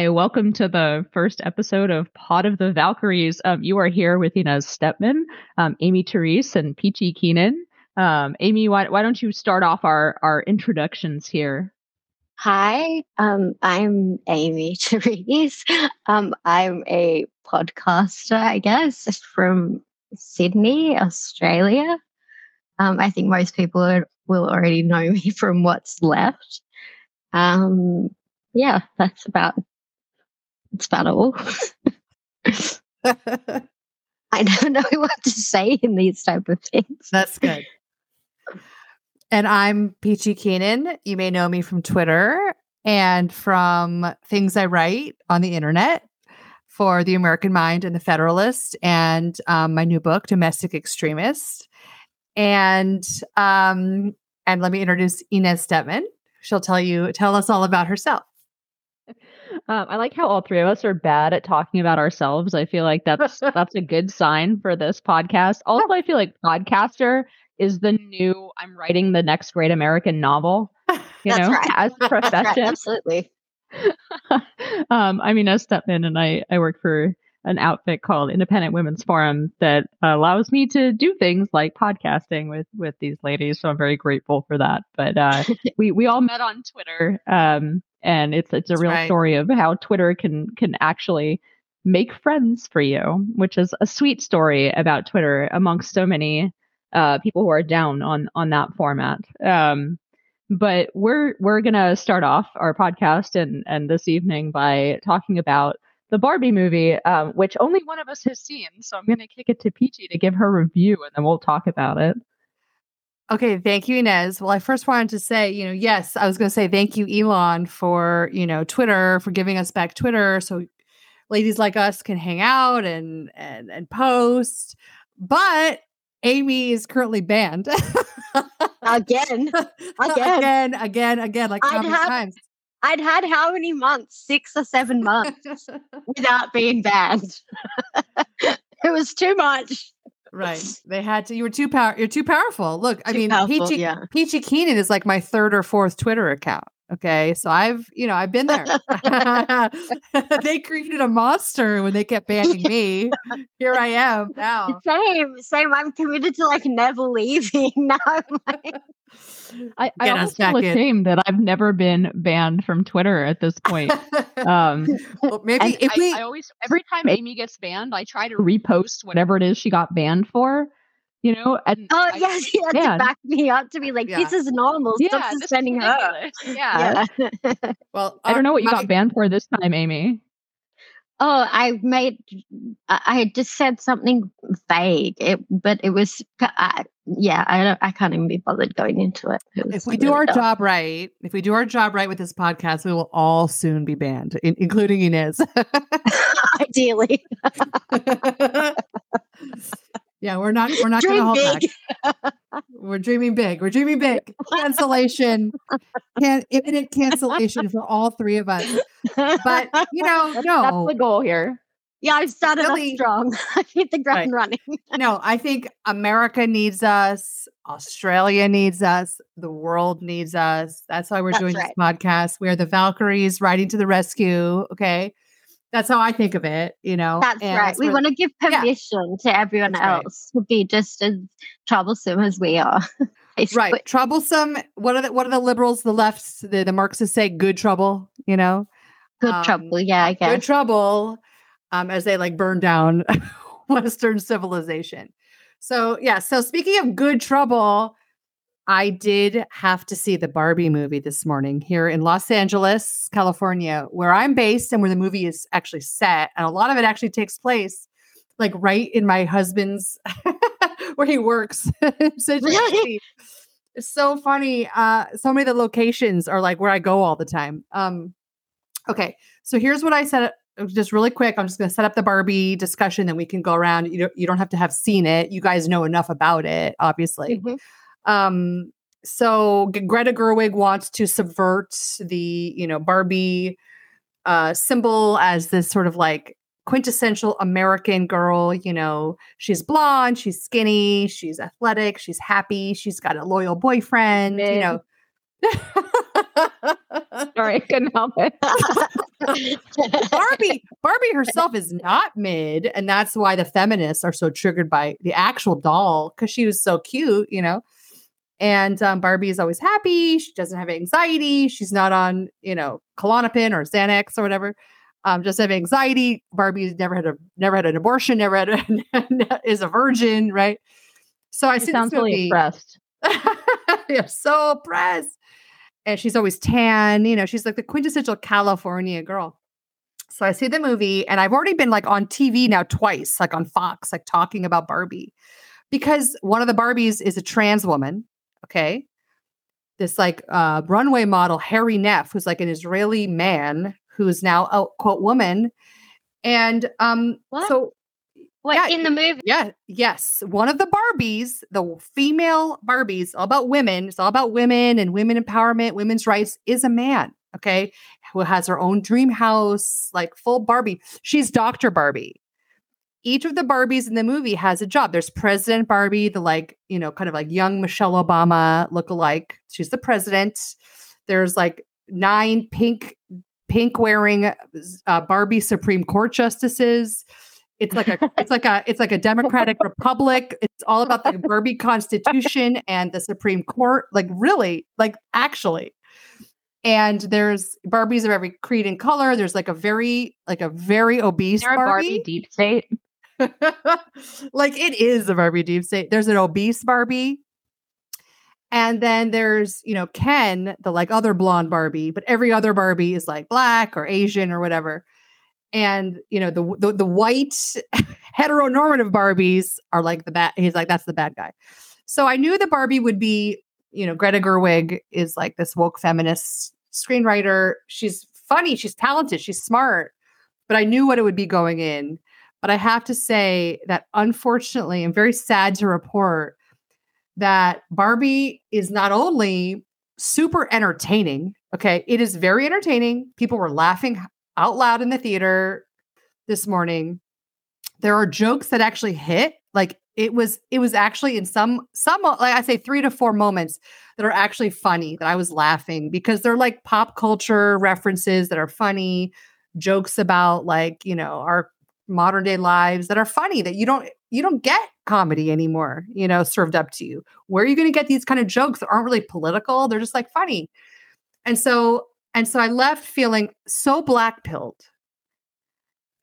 Hi, welcome to the first episode of Pod of the Valkyries. You are here with Inez Stepman, Amy Therese, and Peachy Keenan. Amy, why don't you start off our introductions here? Hi, I'm Amy Therese. I'm a podcaster, I guess, from Sydney, Australia. I think most people will already know me from what's left. Yeah, that's about all. I don't know what to say in these type of things. That's good. And I'm Peachy Keenan. You may know me from Twitter and from things I write on the internet for The American Mind and The Federalist and my new book, Domestic Extremist. And let me introduce Inez Stepman. She'll tell us all about herself. I like how all three of us are bad at talking about ourselves. I feel like that's a good sign for this podcast. Also, I feel like podcaster is the new I'm writing the next great American novel. Right. As a profession. Right, absolutely. I'm Inez Stepman, and I work for an outfit called Independent Women's Forum that allows me to do things like podcasting with these ladies. So I'm very grateful for that. But we all met on Twitter, and it's a real story of how Twitter can actually make friends for you, which is a sweet story about Twitter amongst so many people who are down on that format. But we're gonna start off our podcast and this evening by talking about the Barbie movie, which only one of us has seen. So I'm going to kick it to Peachy to give her review, and then we'll talk about it. Okay. Thank you, Inez. Well, I first wanted to say, yes, I was going to say thank you, Elon, for, Twitter, for giving us back Twitter. So ladies like us can hang out and post. But Amy is currently banned. Again. Like how many times? I'd had how many months? 6 or 7 months without being banned. It was too much. Right. They had to. You're too powerful. Look, Peachy Keenan is like my third or fourth Twitter account. Okay. So I've been there. They created a monster when they kept banning me. Here I am now. Same. I'm committed to never leaving. Now I'm I almost feel ashamed that I've never been banned from Twitter at this point. Well, maybe I always, every time Amy gets banned, I try to repost whatever it is she got banned for. And she had to back me up to be like, this is normal. Stop suspending her. Yeah. Well, I don't know what you got banned for this time, Amy. Oh, I just said something vague. I can't even be bothered going into it. If we do our job right with this podcast, we will all soon be banned, including Inez. Ideally. Yeah, we're not going to hold back. We're dreaming big. We're dreaming big. Cancellation, imminent cancellation for all three of us. But that's the goal here. Yeah, I've started off strong. I hit the ground running. No, I think America needs us. Australia needs us. The world needs us. That's why we're doing this podcast. We are the Valkyries riding to the rescue. Okay. That's how I think of it, That's right. We want to give permission to everyone else to be just as troublesome as we are. Right. But troublesome. What are the liberals, the left, the Marxists say? Good trouble, Good trouble, yeah, I guess. Good trouble, as they burn down Western civilization. So, so speaking of good trouble, I did have to see the Barbie movie this morning here in Los Angeles, California, where I'm based and where the movie is actually set. And a lot of it actually takes place right in my husband's where he works. It's so funny. So many of the locations are where I go all the time. Okay. So here's what I set up. Just really quick. I'm just going to set up the Barbie discussion, then we can go around. You don't have to have seen it. You guys know enough about it, obviously. Mm-hmm. So Greta Gerwig wants to subvert the, Barbie, symbol as this sort of quintessential American girl. She's blonde, she's skinny, she's athletic, she's happy. She's got a loyal boyfriend, Sorry, I couldn't help it. Barbie herself is not mid, and that's why the feminists are so triggered by the actual doll, because she was so cute, you know. And Barbie is always happy. She doesn't have anxiety. She's not on, you know, Klonopin or Xanax or whatever. Just have anxiety. Barbie's never had an abortion. Is a virgin, right? So I see this movie. Oppressed. You're so oppressed. And she's always tan, you know, she's like the quintessential California girl. So I see the movie, and I've already been like on TV now twice, like on Fox, like talking about Barbie, because one of the Barbies is a trans woman. Okay. This like runway model, Harry Neff, who's like an Israeli man who's now a quote woman. And what? So like, yeah, in the movie? Yeah. Yes. One of the Barbies, the female Barbies, all about women. It's all about women and women empowerment, women's rights, is a man. Okay. Who has her own dream house, like full Barbie. She's Dr. Barbie. Each of the Barbies in the movie has a job. There's President Barbie, the like, you know, kind of like young Michelle Obama lookalike. She's the president. There's like 9 pink wearing Barbie Supreme Court justices. It's like a democratic republic. It's all about the Barbie Constitution and the Supreme Court. Like really, like actually. And there's Barbies of every creed and color. There's like a very obese Barbie. Is there a Barbie deep state? Like it is a Barbie deep state. There's an obese Barbie. And then there's, you know, Ken, the like other blonde Barbie, but every other Barbie is like black or Asian or whatever. And, you know, the white heteronormative Barbies are like the bad. He's like, that's the bad guy. So I knew the Barbie would be, you know, Greta Gerwig is like this woke feminist screenwriter. She's funny. She's talented. She's smart. But I knew what it would be going in. But I have to say that, unfortunately, I'm very sad to report that Barbie is not only super entertaining. Okay. It is very entertaining. People were laughing out loud in the theater this morning. There are jokes that actually hit. Like it was actually in some, like I say, 3 to 4 moments that are actually funny, that I was laughing, because they're like pop culture references that are funny, jokes about like, you know, our modern day lives that are funny, that you don't get comedy anymore, you know, served up to you. Where are you going to get these kind of jokes that aren't really political? They're just like funny. And so I left feeling so black-pilled.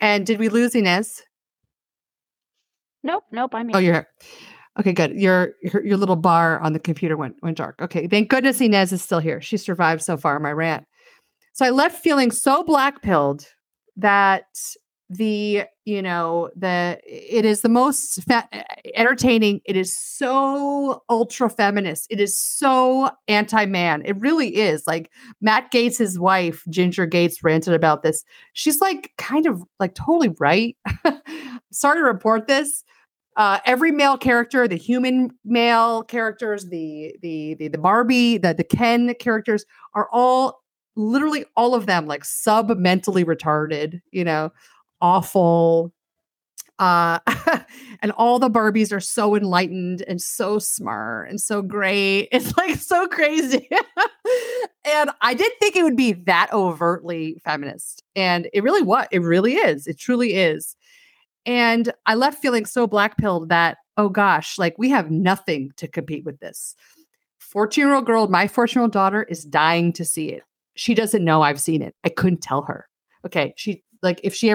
And did we lose Inez? Nope. I'm here. Oh, you're here. Okay, good. Your little bar on the computer went dark. Okay, thank goodness Inez is still here. She survived so far my rant. So I left feeling so black-pilled that it is the most entertaining. It is so ultra feminist. It is so anti-man. It really is. Like Matt Gaetz's wife, Ginger Gaetz, ranted about this. She's like kind of like totally right. Sorry to report this. Every male character, the human male characters, the Barbie, the Ken characters are all, literally all of them, like sub-mentally retarded, you know, awful. And all the Barbies are so enlightened and so smart and so great. It's like so crazy. And I didn't think it would be that overtly feminist. And it really is. It truly is. And I left feeling so black-pilled that, oh gosh, like we have nothing to compete with this. 14-year-old girl, my 14-year-old daughter is dying to see it. She doesn't know I've seen it. I couldn't tell her. Okay. She, like, if she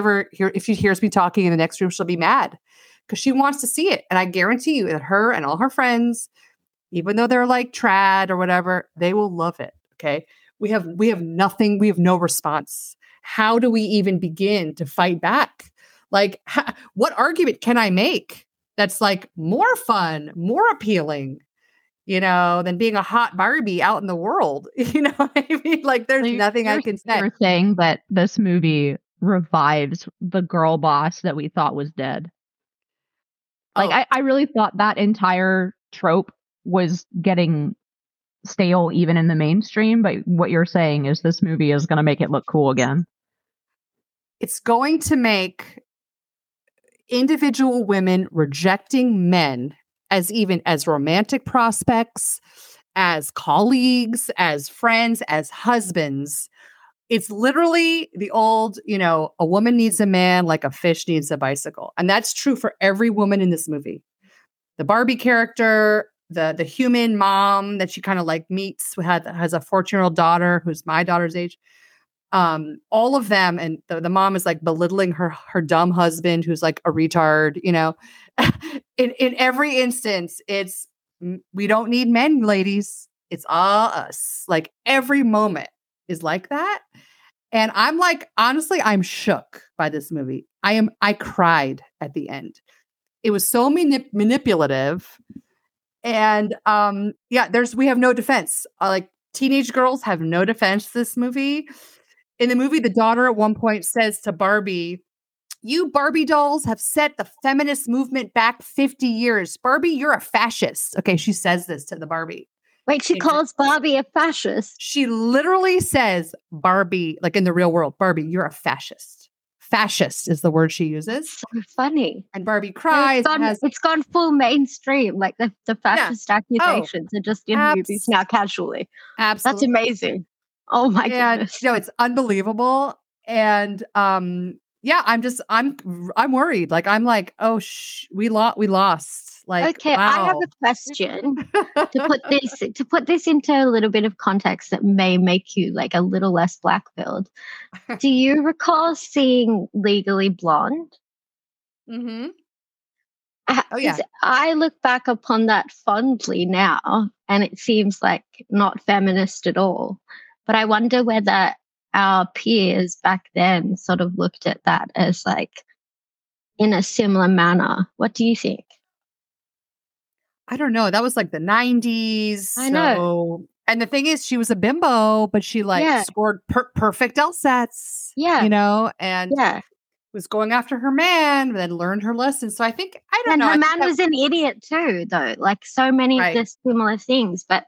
hears me talking in the next room, she'll be mad because she wants to see it. And I guarantee you that her and all her friends, even though they're like trad or whatever, they will love it. Okay. We have nothing. We have no response. How do we even begin to fight back? Like, what argument can I make that's like more fun, more appealing, you know, than being a hot Barbie out in the world? You know what I mean? Like, there's nothing I can say. You're saying that this movie revives the girl boss that we thought was dead. Like, oh. I really thought that entire trope was getting stale even in the mainstream. But what you're saying is this movie is going to make it look cool again. It's going to make individual women rejecting men as even as romantic prospects, as colleagues, as friends, as husbands. It's literally the old, you know, a woman needs a man like a fish needs a bicycle. And that's true for every woman in this movie. The Barbie character, the human mom that she kind of like meets, has a 14-year-old daughter who's my daughter's age. All of them. And the mom is like belittling her dumb husband who's like a retard, you know. in every instance, it's, we don't need men, ladies. It's all us. Like every moment is like that. And I'm like, honestly, I'm shook by this movie. I cried at the end. It was so manipulative. And we have no defense. Like teenage girls have no defense this movie. In the movie, the daughter at one point says to Barbie, "You Barbie dolls have set the feminist movement back 50 years. Barbie, you're a fascist." Okay, she says this to the Barbie. Wait, she calls Barbie a fascist. She literally says, "Barbie, like in the real world, Barbie, you're a fascist." Fascist is the word she uses. So funny. And Barbie cries. It's gone full mainstream. Like the fascist accusations are just in movies now casually. Absolutely. That's amazing. Oh my goodness. You know, it's unbelievable. And I'm worried. Like I'm like, oh, we lost. Like, okay, wow. I have a question to put this into a little bit of context that may make you like a little less black-pilled. Do you recall seeing Legally Blonde? Mm-hmm. Oh, yeah. I look back upon that fondly now, and it seems like not feminist at all. But I wonder whether our peers back then sort of looked at that as like in a similar manner. What do you think? I don't know. That was like the 90s. I know. And the thing is, she was a bimbo, but she like scored perfect LSATs. Yeah. You know, and was going after her man, and then learned her lesson. So I think, I don't know. And her man was an idiot too, though. Like so many of the similar things, but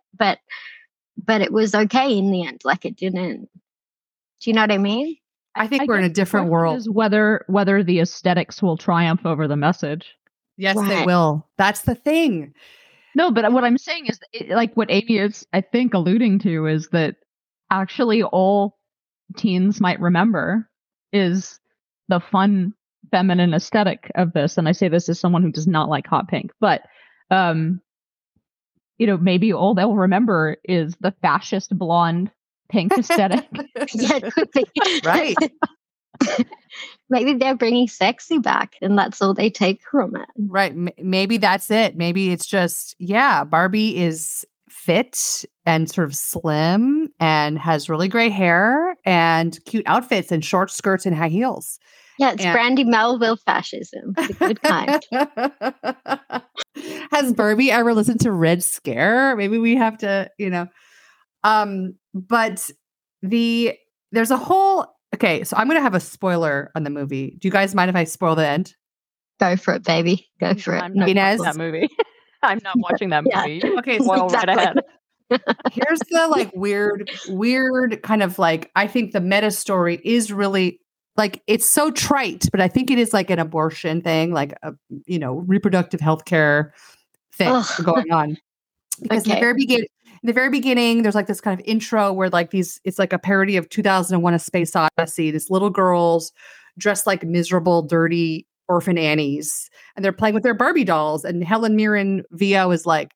it was okay in the end. Like it didn't. Do you know what I mean? I think we're in a different world. Is whether the aesthetics will triumph over the message. Yes, they will. That's the thing. No, but what I'm saying is, like what Amy is, I think, alluding to is that actually all teens might remember is the fun feminine aesthetic of this. And I say this as someone who does not like hot pink, but, you know, maybe all they'll remember is the fascist blonde pink aesthetic. Yeah, it could be. Right. Maybe they're bringing sexy back and that's all they take from it. Right. Maybe that's it. Maybe it's just, Barbie is fit and sort of slim and has really great hair and cute outfits and short skirts and high heels. Yeah, it's Brandy Melville fascism. The good kind. Has Barbie ever listened to Red Scare? Maybe we have to, you know. But there's a whole... Okay, so I'm going to have a spoiler on the movie. Do you guys mind if I spoil the end? Go for it, baby. Go for it. I'm not watching that movie. I'm not watching that movie. Yeah. Okay, spoil right ahead. Here's the like weird kind of like, I think the meta story is really like, it's so trite, but I think it is like an abortion thing, like a, you know, reproductive healthcare thing going on. Because in the very beginning, there's like this kind of intro where like it's like a parody of 2001: A Space Odyssey. These little girls dressed like miserable, dirty orphan Annies, and they're playing with their Barbie dolls. And Helen Mirren VO is like,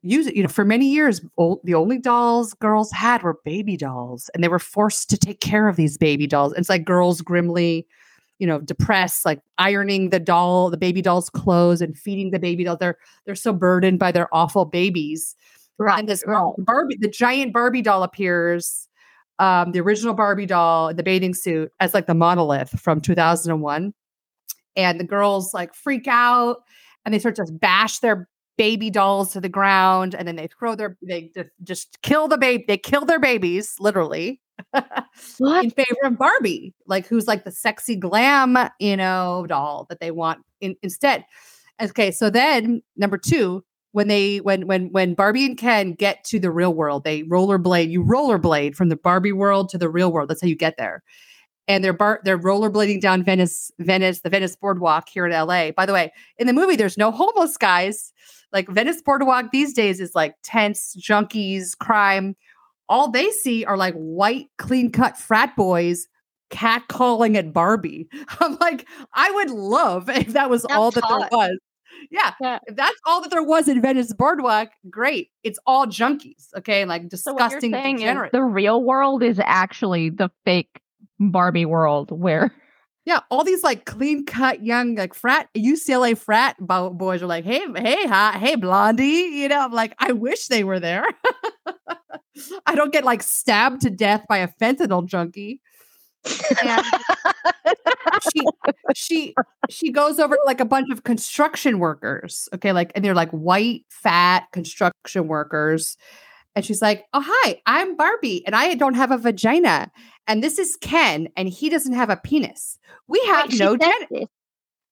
you know, for many years, the only dolls girls had were baby dolls, and they were forced to take care of these baby dolls. And it's like girls grimly, you know, depressed, like ironing the baby doll's clothes and feeding the baby doll. They're so burdened by their awful babies. Right. And this Barbie, the giant Barbie doll appears, the original Barbie doll in the bathing suit as like the monolith from 2001. And the girls like freak out and they sort of just bash their baby dolls to the ground. And then they kill their babies, literally, in favor of Barbie, like who's like the sexy glam, you know, doll that they want instead. Okay. So then number two, when Barbie and Ken get to the real world, they rollerblade. You rollerblade from the Barbie world to the real world. That's how you get there. And they're rollerblading down Venice, the Venice Boardwalk here in LA. By the way, in the movie, there's no homeless guys. Like Venice Boardwalk these days is like tents, junkies, crime. all they see are like white, clean-cut frat boys catcalling at Barbie. I'm like, I would love if that was all that there was. Yeah. If that's all that there was in Venice Boardwalk, great. It's all junkies, okay? Like disgusting, so degenerate. The real world is actually the fake Barbie world where... Yeah, all these like clean-cut young like frat UCLA frat boys are like, hey, hi, hey, blondie. You know, I'm like, I wish they were there. I don't get like stabbed to death by a fentanyl junkie. And she goes over to like a bunch of construction workers. Okay, like, and they're like white, fat construction workers. And she's like, oh, hi, I'm Barbie and I don't have a vagina. And this is Ken and he doesn't have a penis. We have no gender.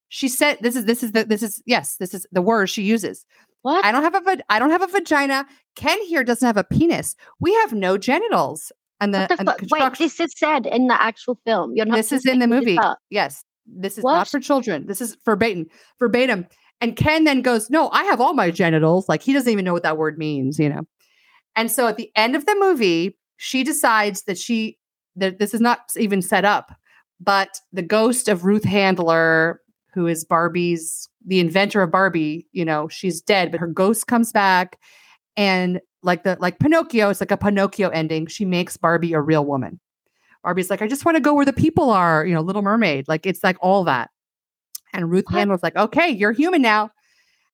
She said, this is the word she uses. What? I don't have a vagina. Ken here doesn't have a penis. We have no genitals. And the wait, this is said in the actual film. You're not. This is in the movie. Yes. This is not for children. This is verbatim. And Ken then goes, no, I have all my genitals. Like he doesn't even know what that word means, you know? And so at the end of the movie, she decides that this is not even set up, but the ghost of Ruth Handler, who is the inventor of Barbie, you know, she's dead, but her ghost comes back and like Pinocchio, it's like a Pinocchio ending. She makes Barbie a real woman. Barbie's like, I just want to go where the people are, you know, Little Mermaid. Like, it's like all that. And Ruth Handler's like, okay, you're human now.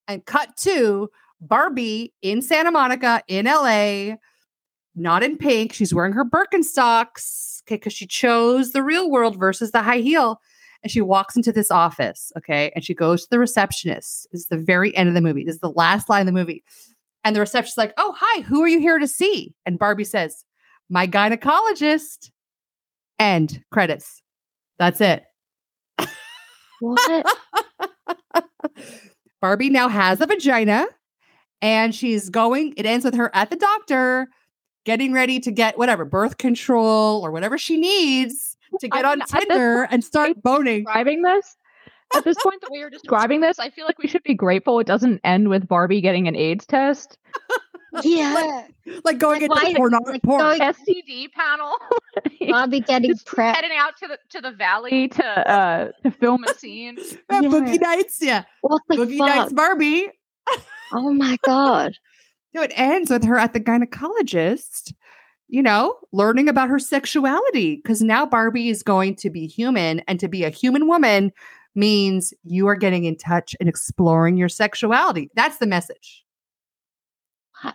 And cut to Barbie in Santa Monica in LA, not in pink. She's wearing her Birkenstocks, okay, because she chose the real world versus the high heel. And she walks into this office, okay, and she goes to the receptionist. It's the very end of the movie. This is the last line of the movie. And the receptionist's like, oh, hi, who are you here to see? And Barbie says, my gynecologist. End credits. That's it. What? Barbie now has a vagina. And she's going, it ends with her at the doctor, getting ready to get whatever, birth control or whatever she needs to get on Tinder and start boning. At this point that we are describing this, I feel like we should be grateful it doesn't end with Barbie getting an AIDS test. Yeah. Like going into the porn. STD panel. Barbie getting prep. Heading out to the valley to film a scene. Boogie nights, yeah. What the Boogie fuck? Nights Barbie. Oh my God. No, it ends with her at the gynecologist, you know, learning about her sexuality. Because now Barbie is going to be human, and to be a human woman means you are getting in touch and exploring your sexuality. That's the message. By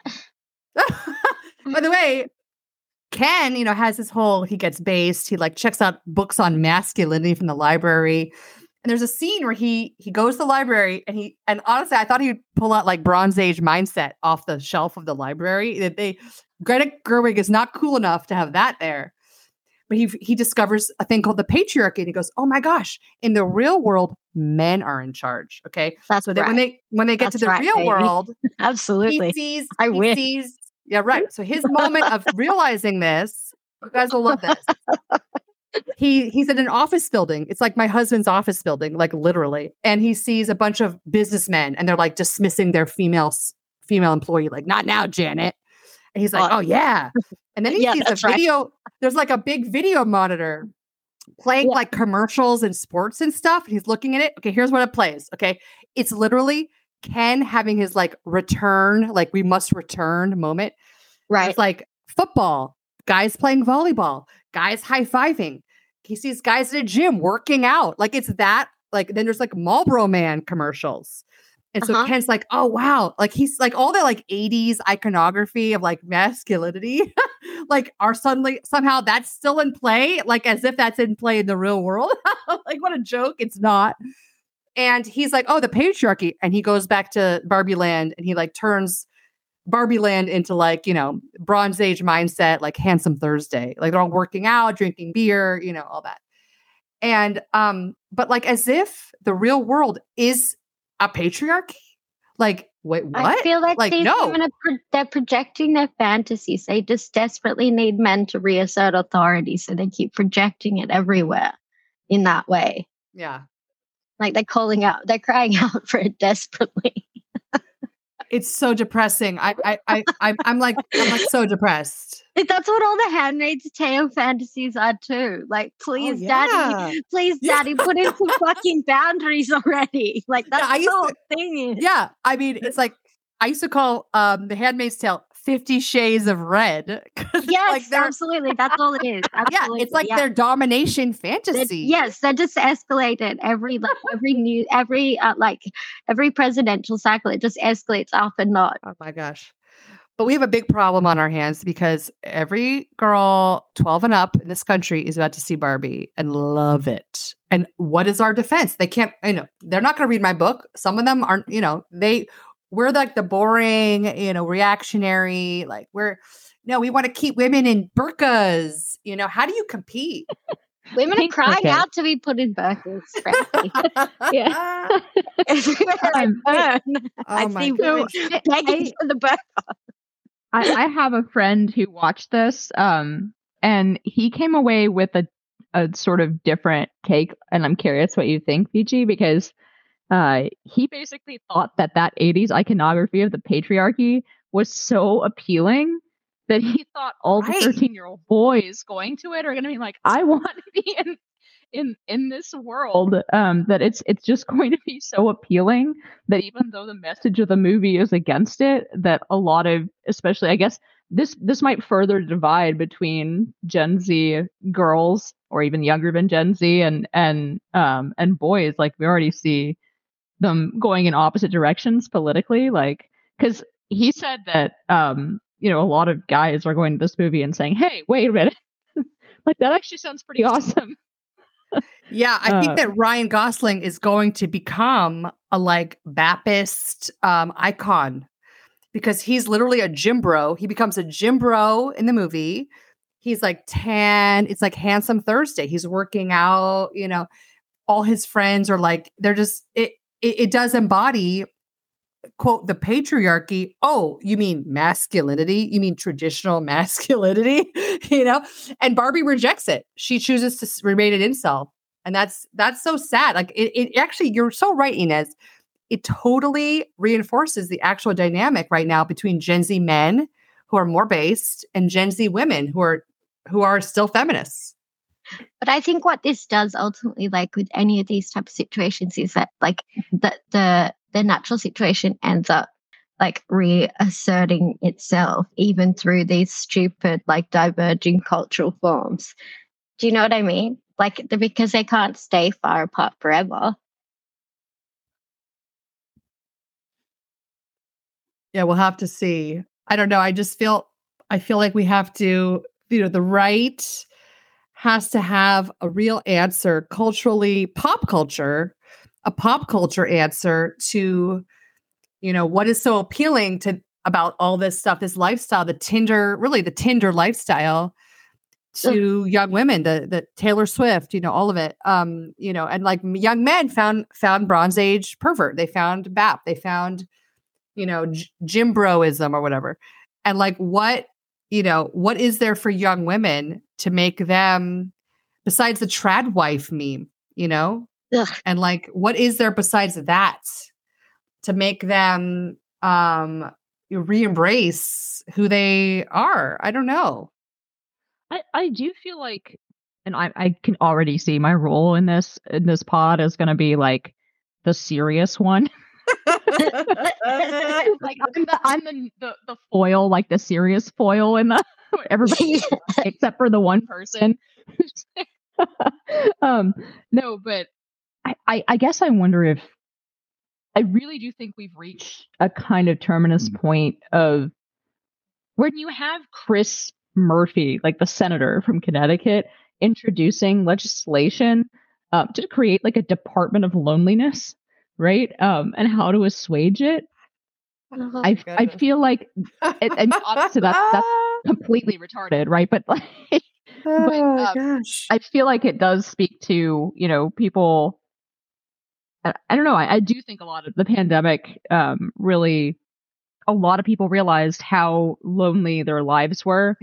the way, Ken, you know, has this whole, he gets based. He like checks out books on masculinity from the library. And there's a scene where he goes to the library and honestly, I thought he would pull out like Bronze Age mindset off the shelf of the library. That Greta Gerwig is not cool enough to have that there. But he discovers a thing called the patriarchy and he goes, oh my gosh, in the real world, men are in charge. Okay. That's so that right. when they get That's to the right, real baby. World, absolutely. He sees. Yeah, right. So his moment of realizing this, you guys will love this. He's in an office building. It's like my husband's office building, like literally. And he sees a bunch of businessmen and they're like dismissing their female employee, like, not now, Janet. And he's like, oh yeah. And then he sees a video. Right. There's like a big video monitor playing like commercials and sports and stuff. And he's looking at it. Okay, here's what it plays. Okay. It's literally Ken having his like return, like we must return moment. Right. It's like football, guys playing volleyball, guys high-fiving. He sees guys at a gym working out. Like it's that, like then there's like Marlboro Man commercials. And so Ken's like, oh wow. Like he's like all that like 80s iconography of like masculinity, like are suddenly somehow that's still in play, like as if that's in play in the real world. Like what a joke. It's not. And he's like, oh, the patriarchy. And he goes back to Barbie Land and he like turns Barbie Land into like, you know, Bronze Age mindset, like Handsome Thursday, like they're all working out, drinking beer, you know, all that. And, but like, as if the real world is a patriarchy, like, wait, what? I feel like these women they're projecting their fantasies. They just desperately need men to reassert authority. So they keep projecting it everywhere in that way. Yeah. Like they're crying out for it desperately. It's so depressing. I'm like so depressed. That's what all the handmaid's tale fantasies are too. Like, please, Daddy, please, Daddy, put in some fucking boundaries already. Like, that's the whole thing. Yeah, I mean, it's like I used to call the Handmaid's Tale 50 Shades of Red. Yes, like absolutely. That's all it is. Absolutely. Yeah, it's like their domination fantasy. They're just escalated every presidential cycle. It just escalates up and not. Oh my gosh. But we have a big problem on our hands because every girl 12 and up in this country is about to see Barbie and love it. And what is our defense? They can't, they're not going to read my book. Some of them aren't, we're like the boring, reactionary, we want to keep women in burqas. How do you compete? Women are crying out to be put in burqas, frankly. Yeah. Everywhere I burn, I see women begging for the burqa. I have a friend who watched this, and he came away with a sort of different take. And I'm curious what you think, Peachy, because he basically thought that 80s iconography of the patriarchy was so appealing that he thought all the 13-year-old boys going to it are going to be like, I want to be in this world. That it's just going to be so appealing that even though the message of the movie is against it, that a lot of, especially, I guess, this might further divide between Gen Z girls or even younger than Gen Z and boys. Like, we already see them going in opposite directions politically, like, because he said that a lot of guys are going to this movie and saying, hey, wait a minute, like, that actually sounds pretty awesome. Yeah, I think that Ryan Gosling is going to become a Baptist icon, because he's literally a gym bro. He becomes a gym bro in the movie. He's tan, it's Handsome Thursday. He's working out, all his friends are they're just, it does embody, quote, the patriarchy. Oh, you mean masculinity? You mean traditional masculinity? And Barbie rejects it. She chooses to remain an incel. And that's so sad. It actually, you're so right, Inez. It totally reinforces the actual dynamic right now between Gen Z men who are more based and Gen Z women who are still feminists. But I think what this does ultimately, with any of these type of situations, is that the natural situation ends up reasserting itself, even through these stupid diverging cultural forms. Do you know what I mean? Because they can't stay far apart forever. Yeah, we'll have to see. I don't know. I feel like we have to, the right has to have a real answer culturally, a pop culture answer to, what is so appealing about all this stuff, this lifestyle, the Tinder lifestyle to young women, the Taylor Swift, all of it. And young men found Bronze Age pervert. They found BAP. They found, gym broism or whatever. And what is there for young women to make them, besides the trad wife meme, Ugh. And what is there besides that to make them re-embrace who they are? I don't know. I do feel like, and I can already see my role in this pod is going to be the serious one. I'm the foil, the serious foil in the everybody except for the one person. No, but I guess I wonder if I really do think we've reached a kind of terminus point of when you have Chris Murphy, the senator from Connecticut, introducing legislation to create a Department of Loneliness, right? And how to assuage it. Oh, I feel and obviously that's completely retarded, right? Gosh. I feel like it does speak to, people. I don't know. I do think a lot of the pandemic, really, a lot of people realized how lonely their lives were,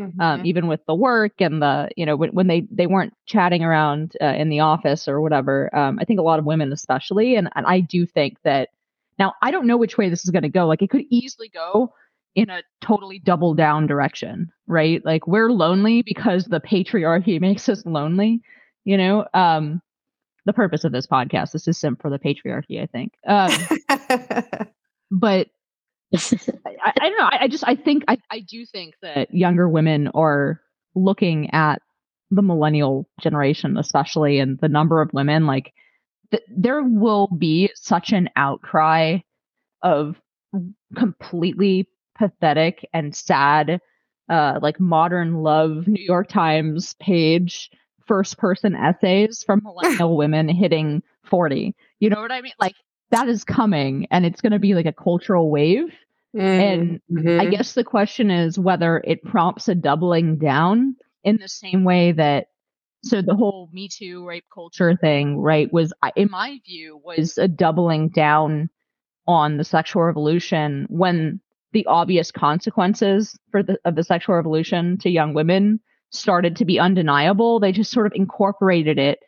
even with the work and when they weren't chatting around in the office or whatever. I think a lot of women especially. And I do think that Now, I don't know which way this is going to go. Like, it could easily go in a totally double down direction, right? Like, we're lonely because the patriarchy makes us lonely, you know? The purpose of this podcast, this is Simp for the Patriarchy, I think. But I don't know. I do think that younger women are looking at the millennial generation, especially, and the number of women, like, there will be such an outcry of completely pathetic and sad, like, modern love New York Times page first person essays from millennial women hitting 40. You know what I mean? Like, that is coming, and it's going to be like a cultural wave. And I guess the question is whether it prompts a doubling down in the same way that, so the whole Me Too rape culture thing, right, was, in my view, was a doubling down on the sexual revolution when the obvious consequences of the sexual revolution to young women started to be undeniable. They just sort of incorporated it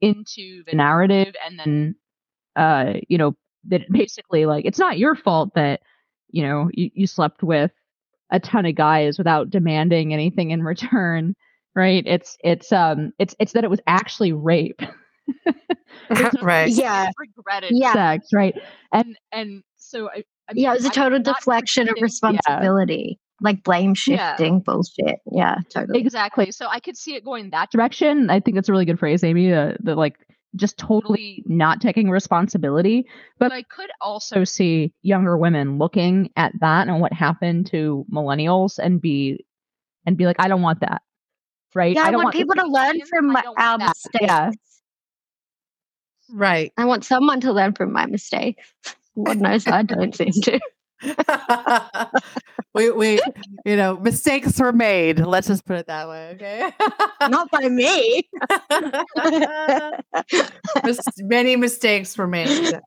into the narrative, and then, you know, that basically, like, it's not your fault that, you know, you slept with a ton of guys without demanding anything in return. Right. It's that it was actually rape. Right. Yeah. Regretted sex. Right. And so I mean, it was a total deflection of responsibility, like blame shifting bullshit. Yeah, totally. Exactly. So I could see it going that direction. I think that's a really good phrase, Amy, the like just totally not taking responsibility. But I could also see younger women looking at that and what happened to millennials and be like, I don't want that. Right. Yeah, I want people to learn from our mistakes. Yeah. Right. I want someone to learn from my mistakes. Lord knows I don't seem to. we you know, mistakes were made. Let's just put it that way, okay? Not by me. Many mistakes were made.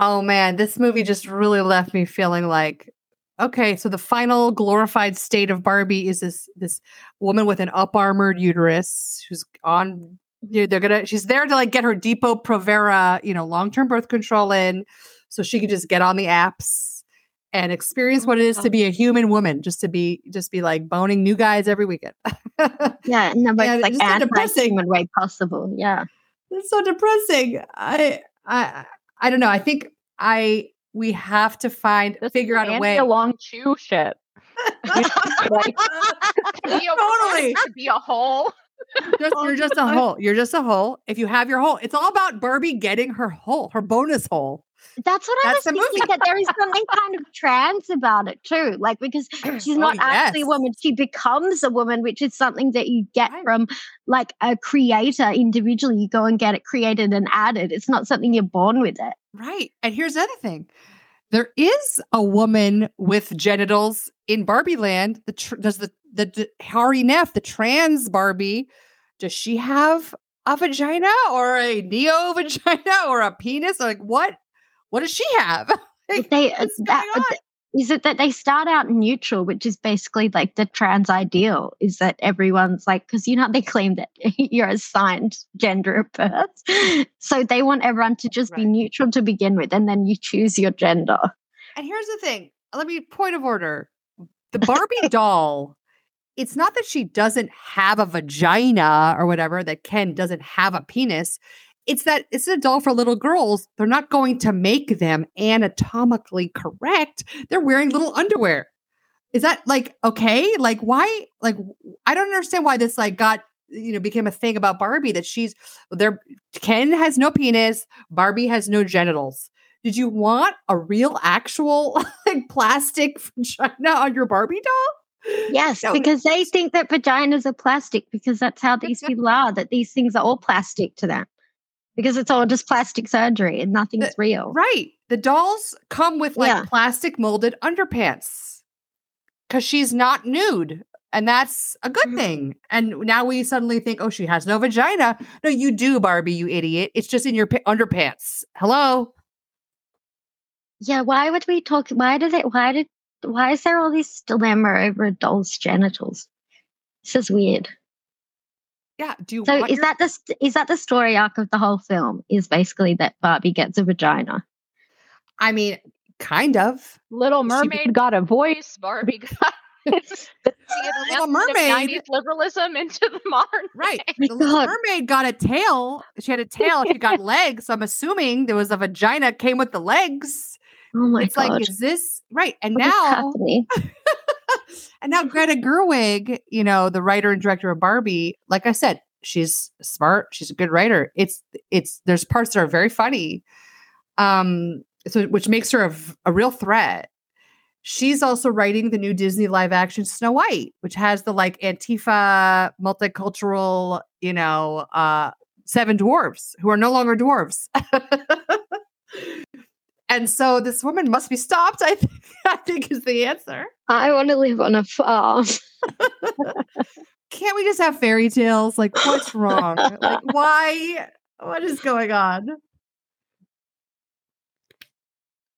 Oh man, this movie just really left me feeling like, okay, so the final glorified state of Barbie is this woman with an up-armored uterus who's on. She's there to like get her Depo Provera, you know, long-term birth control in, so she can just get on the apps and experience what it is to be a human woman, just to be like boning new guys every weekend. Yeah, in the most like anti-human way possible. Yeah, it's so depressing. I don't know. I think we have to figure out a way. Long chew shit. Like, to be a hole. You're just a hole. You're just a hole. If you have your hole, it's all about Barbie getting her hole, her bonus hole. That's I was thinking, that there is something kind of trans about it too. Like, because she's not actually a woman. She becomes a woman, which is something that you get from like a creator individually. You go and get it created and added. It's not something you're born with it. Right. And here's the other thing. There is a woman with genitals in Barbie Land. Does the Harry Neff, the trans Barbie, does she have a vagina or a neo vagina or a penis? Like, what does she have? Like, is it that they start out neutral, which is basically like the trans ideal, is that everyone's like, because you know they claim that you're assigned gender at birth. So they want everyone to just be neutral to begin with, and then you choose your gender. And here's the thing. Let me point of order. The Barbie doll, it's not that she doesn't have a vagina or whatever, that Ken doesn't have a penis. It's that it's a doll for little girls. They're not going to make them anatomically correct. They're wearing little underwear. Is that like, okay? Like, why? Like, I don't understand why this like got, you know, became a thing about Barbie, that she's there. Ken has no penis. Barbie has no genitals. Did you want a real actual like plastic vagina on your Barbie doll? Yes, because they think that vaginas are plastic, because that's how these people are, that these things are all plastic to them. Because it's all just plastic surgery and nothing's real. Right. The dolls come with like plastic molded underpants because she's not nude. And that's a good thing. And now we suddenly think, oh, she has no vagina. No, you do, Barbie, you idiot. It's just in your underpants. Hello. Yeah. Why would we talk? Why is there all this dilemma over a doll's genitals? This is weird. Yeah. Is that the story arc of the whole film? Is basically that Barbie gets a vagina? I mean, kind of. Little Mermaid got a voice. Barbie got Little Mermaid. 90s liberalism into the modern. Right. The Little Mermaid got a tail. She had a tail. She got legs. I'm assuming there was a vagina came with the legs. Oh my God. Like, is this right? And now Greta Gerwig, you know, the writer and director of Barbie, like I said, she's smart. She's a good writer. There's parts that are very funny. Which makes her a real threat. She's also writing the new Disney live action Snow White, which has the like Antifa multicultural, you know, seven dwarves who are no longer dwarves. And so this woman must be stopped, I think is the answer. I want to live on a farm. Can't we just have fairy tales? Like, what's wrong? Like, why? What is going on?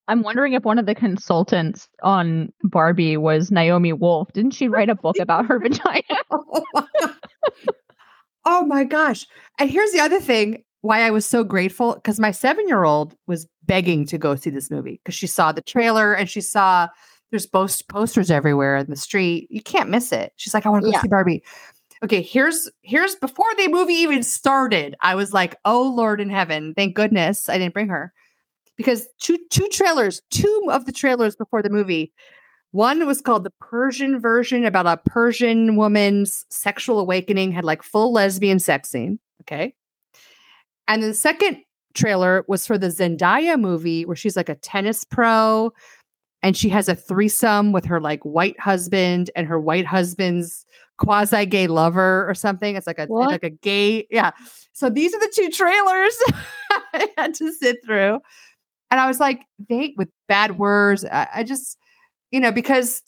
I'm wondering if one of the consultants on Barbie was Naomi Wolf. Didn't she write a book about her vagina? Oh my gosh. And here's the other thing why I was so grateful, because my 7-year-old was begging to go see this movie because she saw the trailer and she saw there's posters everywhere in the street. You can't miss it. She's like, I want to go see Barbie. Okay, here's before the movie even started. I was like, oh, Lord in heaven. Thank goodness I didn't bring her. Because two of the trailers before the movie, one was called The Persian Version, about a Persian woman's sexual awakening, had like full lesbian sex scene. Okay. And then the second trailer was for the Zendaya movie where she's like a tennis pro and she has a threesome with her like white husband and her white husband's quasi-gay lover or something. It's like a gay. Yeah. So these are the two trailers I had to sit through. And I was like, with bad words. I just, you know, because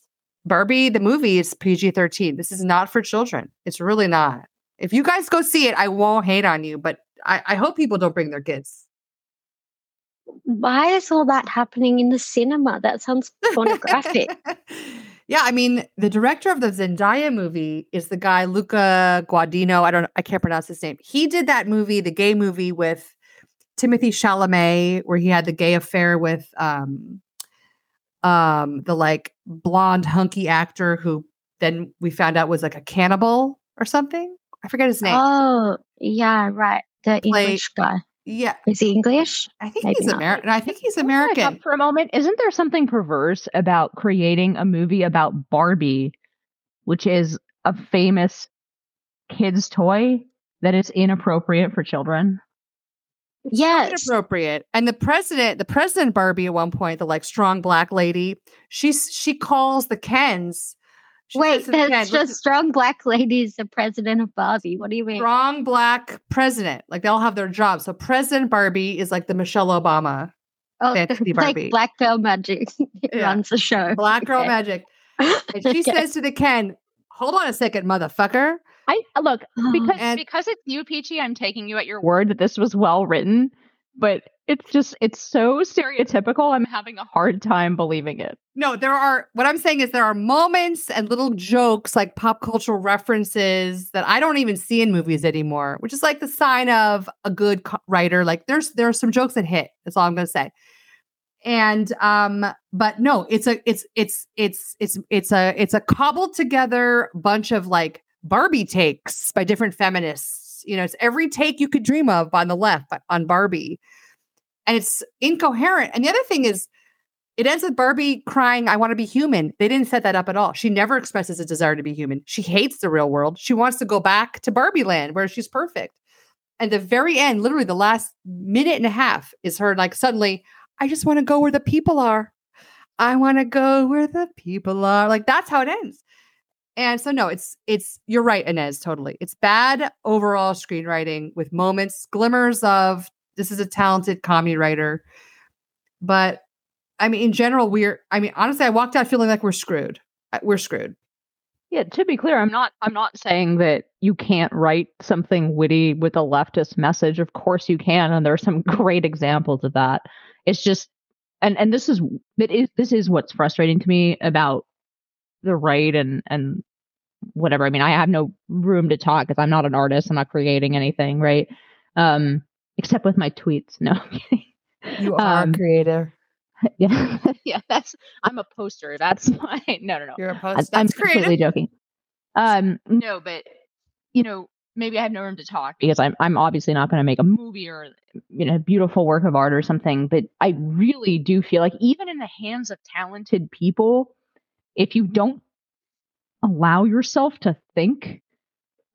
Barbie, the movie, is PG-13. This is not for children. It's really not. If you guys go see it, I won't hate on you, but I hope people don't bring their kids. Why is all that happening in the cinema? That sounds pornographic. Yeah, I mean, the director of the Zendaya movie is the guy, Luca Guadagnino. I can't pronounce his name. He did that movie, the gay movie with Timothée Chalamet, where he had the gay affair with the like blonde hunky actor who then we found out was like a cannibal or something. I forget his name. Oh, yeah, right. The English guy. Yeah. Is he English? I think he's American. I think he's American. For a moment, isn't there something perverse about creating a movie about Barbie, which is a famous kids' toy that is inappropriate for children? Yes. Inappropriate. And the president Barbie at one point, the like strong black lady, she calls the Kens. Strong black lady is the president of Barbie. What do you mean? Strong black president. Like they all have their jobs. So President Barbie is like the Michelle Obama. Oh, Barbie. Like black girl magic runs the show. Black girl magic. And she says to the Ken, hold on a second, motherfucker. Because it's you, Peachy, I'm taking you at your word that this was well written, but it's so stereotypical. I'm having a hard time believing it. No, what I'm saying is there are moments and little jokes like pop cultural references that I don't even see in movies anymore, which is like the sign of a good writer. Like there are some jokes that hit. That's all I'm going to say. And, but no, it's a cobbled together bunch of like Barbie takes by different feminists. You know, it's every take you could dream of on the left on Barbie. And it's incoherent. And the other thing is it ends with Barbie crying, I want to be human. They didn't set that up at all. She never expresses a desire to be human. She hates the real world. She wants to go back to Barbie land where she's perfect. And the very end, literally the last minute and a half is her like, suddenly, I just want to go where the people are. I want to go where the people are. Like that's how it ends. And so, no, you're right, Inez, totally. It's bad overall screenwriting with moments, glimmers of this is a talented comedy writer. But I mean, in general, honestly, I walked out feeling like we're screwed. We're screwed. Yeah. To be clear, I'm not saying that you can't write something witty with a leftist message. Of course you can. And there are some great examples of that. It's just, and this is what's frustrating to me about the right and whatever. I mean, I have no room to talk because I'm not an artist. I'm not creating anything, right? Except with my tweets. No. You are a creator. Yeah. Yeah. I'm a poster. That's my, no. You're a poster. I'm completely joking. No, but you know, maybe I have no room to talk because I'm obviously not going to make a movie or, you know, a beautiful work of art or something. But I really do feel like even in the hands of talented people, if you don't allow yourself to think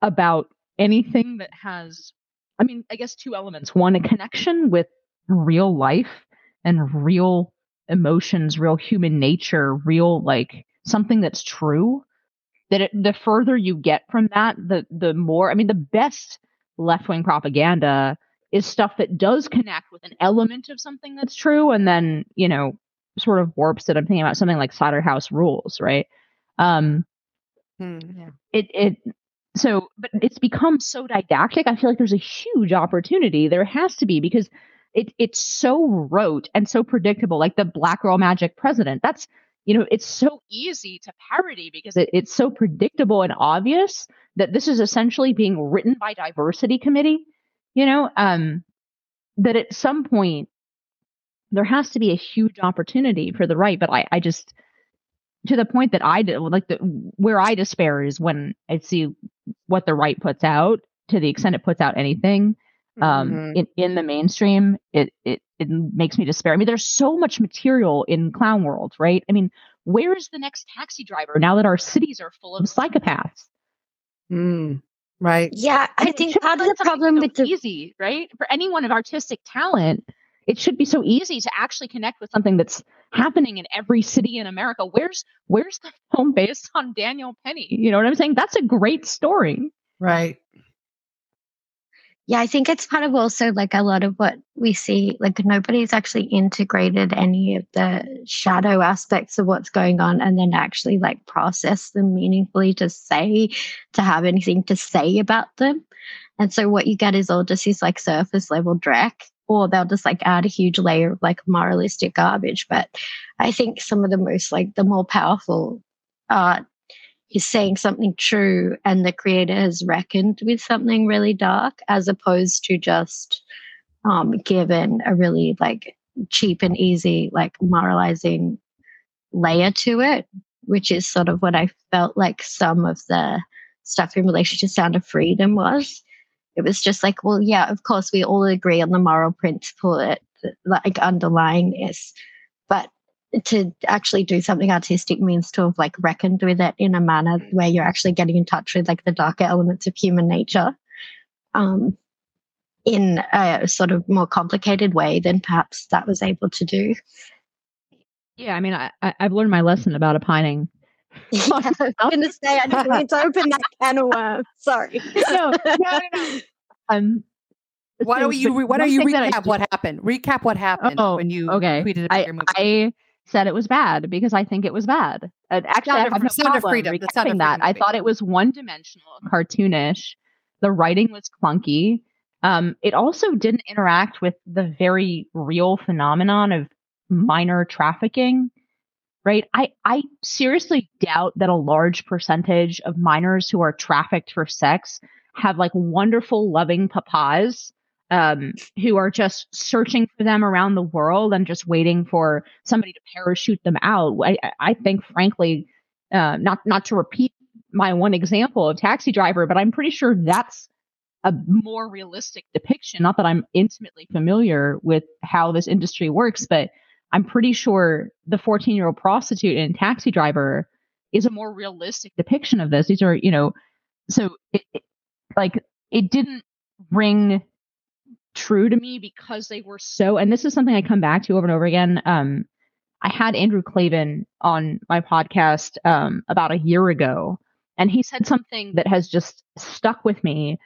about anything that has, I mean, I guess two elements. One, a connection with real life and real emotions, real human nature, real, like, something that's true. That the further you get from that, the more, I mean, the best left-wing propaganda is stuff that does connect with an element of something that's true. And then, you know, sort of warps it. I'm thinking about something like Cider House Rules, right? Yeah. So, but it's become so didactic. I feel like there's a huge opportunity. There has to be, because it's so rote and so predictable, like the Black Girl Magic president. That's, you know, it's so easy to parody because it's so predictable and obvious that this is essentially being written by diversity committee, you know, that at some point there has to be a huge opportunity for the right. But I just, to the point that I did, like, where I despair is when I see what the right puts out, to the extent it puts out anything, in the mainstream, it makes me despair. I mean, there's so much material in clown world, right? I mean, where is the next Taxi Driver now that our cities are full of psychopaths? Right. Yeah, I think part of the problem with easy, right? For anyone of artistic talent, it should be so easy to actually connect with something that's happening in every city in America. Where's the film based on Daniel Penny? You know what I'm saying? That's a great story. Right. Yeah, I think it's part of also like a lot of what we see, like nobody's actually integrated any of the shadow aspects of what's going on and then actually like process them meaningfully to have anything to say about them. And so what you get is all just this like surface level dreck, or they'll just like add a huge layer of like moralistic garbage. But I think some of the most like the more powerful art is saying something true, and the creator has reckoned with something really dark, as opposed to just given a really like cheap and easy like moralizing layer to it, which is sort of what I felt like some of the stuff in relation to Sound of Freedom was. It was just like, well, yeah, of course we all agree on the moral principle that like underlying this, but to actually do something artistic means to have like reckoned with it in a manner where you're actually getting in touch with like the darker elements of human nature in a sort of more complicated way than perhaps that was able to do. Yeah, I mean, I've learned my lesson about opining. Yeah, I was going to say, I didn't mean to open that can of worms. Sorry. No. Why don't you recap what happened? Recap what happened when you tweeted about your movie. I said it was bad because I think it was bad. And actually, I have no problem recapping that. I thought it was one-dimensional, cartoonish. The writing was clunky. It also didn't interact with the very real phenomenon of minor trafficking. Right. I seriously doubt that a large percentage of minors who are trafficked for sex have like wonderful, loving papas who are just searching for them around the world and just waiting for somebody to parachute them out. I think, frankly, not to repeat my one example of Taxi Driver, but I'm pretty sure that's a more realistic depiction. Not that I'm intimately familiar with how this industry works, but I'm pretty sure the 14-year-old prostitute in Taxi Driver is a more realistic depiction of this. These are, you know, so it didn't ring true to me because they were so, and this is something I come back to over and over again. I had Andrew Klavan on my podcast about a year ago, and he said something that has just stuck with me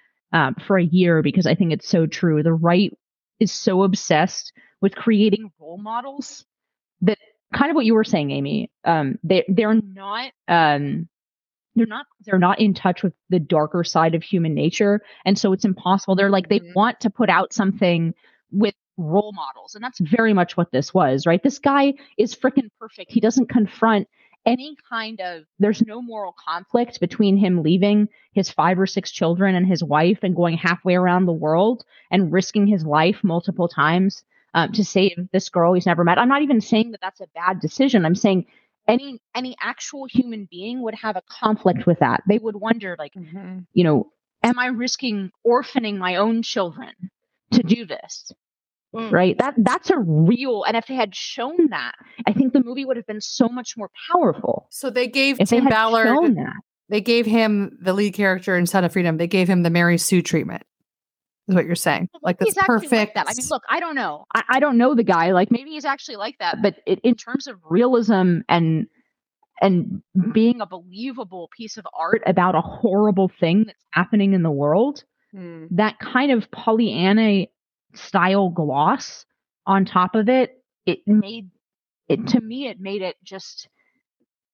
for a year because I think it's so true. The right is so obsessed with creating role models that kind of what you were saying, Amy, they're not in touch with the darker side of human nature. And so it's impossible. They're like, they want to put out something with role models. And that's very much what this was, right? This guy is freaking perfect. He doesn't confront any kind of, there's no moral conflict between him leaving his 5 or 6 children and his wife and going halfway around the world and risking his life multiple times to save this girl he's never met. I'm not even saying that that's a bad decision. I'm saying any actual human being would have a conflict with that. They would wonder, like, you know, am I risking orphaning my own children to do this? Right. That's a real, and if they had shown that, I think the movie would have been so much more powerful. So they gave Tim Ballard, they gave him the lead character in Sound of Freedom. They gave him the Mary Sue treatment. Is what you're saying? Like that's perfect. Like that. I mean, look, I don't know. I don't know the guy. Like maybe he's actually like that. But in terms of realism and being a believable piece of art about a horrible thing that's happening in the world, that kind of Pollyanna style gloss on top of it, it made it just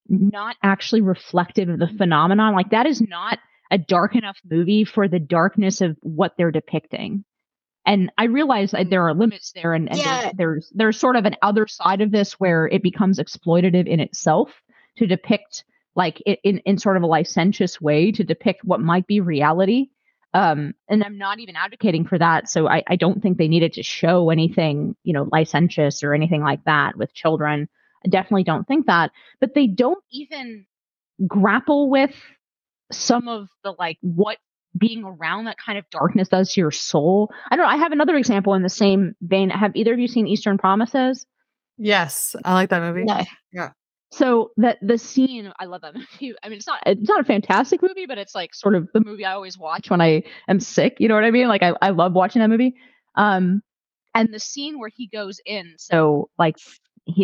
not actually reflective of the phenomenon. Like that is not a dark enough movie for the darkness of what they're depicting. And I realize that there are limits there, and there's sort of an other side of this where it becomes exploitative in itself to depict, like in sort of a licentious way, to depict what might be reality. And I'm not even advocating for that. So I don't think they needed to show anything, you know, licentious or anything like that with children. I definitely don't think that. But they don't even grapple with some of the, like, what being around that kind of darkness does to your soul. I don't know. I have another example in the same vein. Have either of you seen Eastern Promises? Yes. I like that movie. No. Yeah. So that the scene, I love that movie. I mean, it's not a fantastic movie, but it's like sort of the movie I always watch when I am sick. You know what I mean? Like I love watching that movie. And the scene where he goes in, so like